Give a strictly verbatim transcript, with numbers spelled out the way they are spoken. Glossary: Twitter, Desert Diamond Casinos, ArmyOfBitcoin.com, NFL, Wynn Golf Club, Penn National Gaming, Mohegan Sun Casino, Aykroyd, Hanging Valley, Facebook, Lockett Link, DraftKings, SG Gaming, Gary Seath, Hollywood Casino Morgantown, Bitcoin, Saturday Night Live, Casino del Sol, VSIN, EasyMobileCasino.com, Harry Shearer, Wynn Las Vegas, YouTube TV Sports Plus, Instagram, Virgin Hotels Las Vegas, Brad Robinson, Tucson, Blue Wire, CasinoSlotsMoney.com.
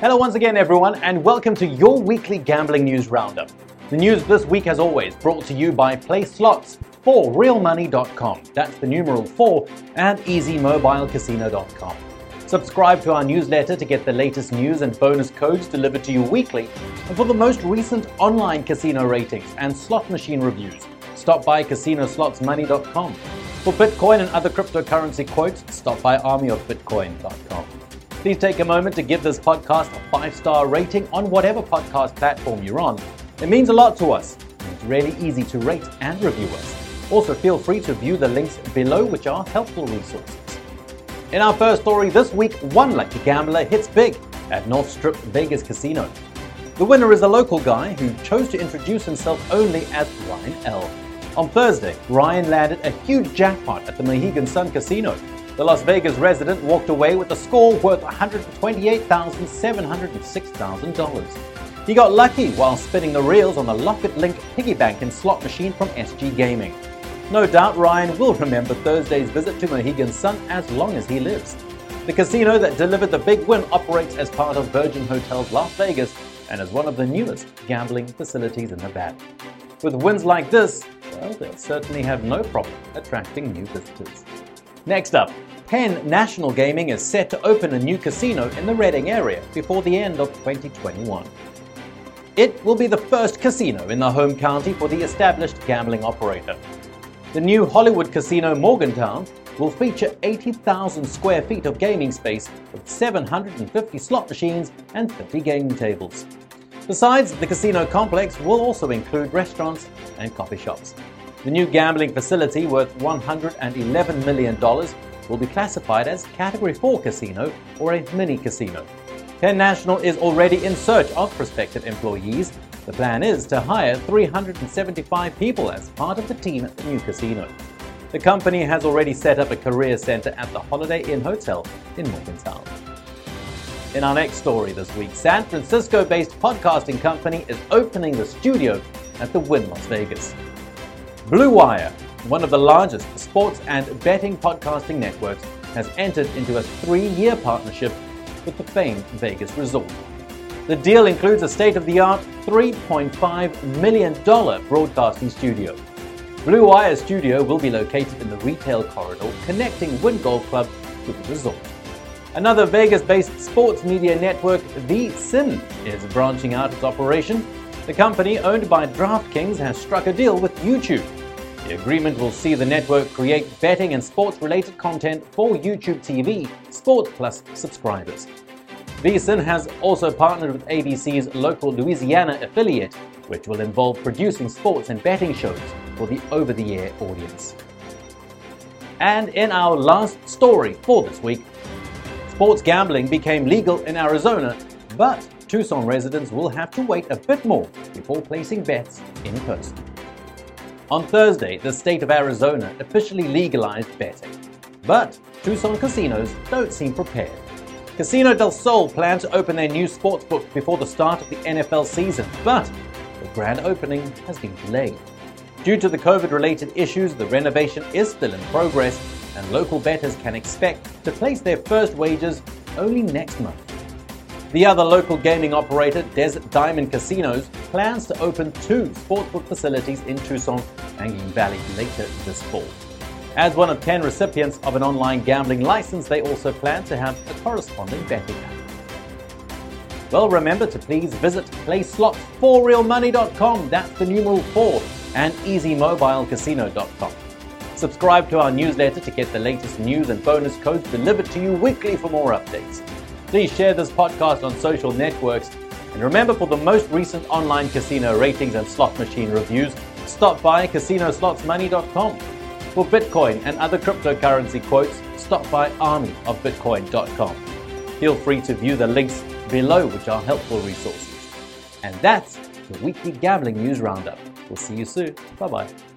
Hello once again, everyone, and welcome to your weekly gambling news roundup. The news this week, as always, brought to you by play slots for real money dot com. That's the numeral four, and easy mobile casino dot com. Subscribe to our newsletter to get the latest news and bonus codes delivered to you weekly. And for the most recent online casino ratings and slot machine reviews, stop by casino slots money dot com. For Bitcoin and other cryptocurrency quotes, stop by army of bitcoin dot com. Please take a moment to give this podcast a five-star rating on whatever podcast platform you're on. It means a lot to us. It's really easy to rate and review us. Also, feel free to view the links below, which are helpful resources. In our first story this week, one lucky gambler hits big at North Strip Vegas Casino. The winner is a local guy who chose to introduce himself only as Ryan L. On Thursday, Ryan landed a huge jackpot at the Mohegan Sun Casino. The Las Vegas resident walked away with a score worth one hundred twenty-eight thousand seven hundred six dollars. He got lucky while spinning the reels on the Lockett Link piggy bank and slot machine from S G Gaming. No doubt Ryan will remember Thursday's visit to Mohegan Sun as long as he lives. The casino that delivered the big win operates as part of Virgin Hotels Las Vegas and is one of the newest gambling facilities in Nevada. With wins like this, well, they'll certainly have no problem attracting new visitors. Next up, Penn National Gaming is set to open a new casino in the Redding area before the end of twenty twenty-one. It will be the first casino in the home county for the established gambling operator. The new Hollywood Casino Morgantown will feature eighty thousand square feet of gaming space with seven hundred fifty slot machines and fifty gaming tables. Besides, the casino complex will also include restaurants and coffee shops. The new gambling facility, worth one hundred eleven million dollars, will be classified as Category four casino or a mini casino. Penn National is already in search of prospective employees. The plan is to hire three hundred seventy-five people as part of the team at the new casino. The company has already set up a career center at the Holiday Inn Hotel in Morgantown. In our next story this week, San Francisco-based podcasting company is opening the studio at the Wynn Las Vegas. Blue Wire, one of the largest sports and betting podcasting networks, has entered into a three-year partnership with the famed Vegas resort. The deal includes a state-of-the-art three point five million dollars broadcasting studio. Blue Wire Studio will be located in the retail corridor connecting Wynn Golf Club to the resort. Another Vegas-based sports media network, V S I N, is branching out its operation. The company, owned by DraftKings, has struck a deal with YouTube. The agreement will see the network create betting and sports-related content for YouTube T V Sports Plus subscribers. V S I N has also partnered with A B C's local Louisiana affiliate, which will involve producing sports and betting shows for the over-the-air audience. And in our last story for this week, sports gambling became legal in Arizona, but Tucson residents will have to wait a bit more before placing bets in person. On Thursday, the state of Arizona officially legalized betting, but Tucson casinos don't seem prepared. Casino del Sol plans to open their new sportsbook before the start of the N F L season, but the grand opening has been delayed. Due to the COVID-related issues, the renovation is still in progress, and local bettors can expect to place their first wagers only next month. The other local gaming operator, Desert Diamond Casinos, plans to open two sportsbook facilities in Tucson and Hanging Valley later this fall. As one of ten recipients of an online gambling license, they also plan to have a corresponding betting app. Well, remember to please visit play slots for real money dot com, that's the numeral four, and easy mobile casino dot com. Subscribe to our newsletter to get the latest news and bonus codes delivered to you weekly for more updates. Please share this podcast on social networks. And remember, for the most recent online casino ratings and slot machine reviews, stop by casino slots money dot com. For Bitcoin and other cryptocurrency quotes, stop by army of bitcoin dot com. Feel free to view the links below, which are helpful resources. And that's the weekly gambling news roundup. We'll see you soon. Bye-bye.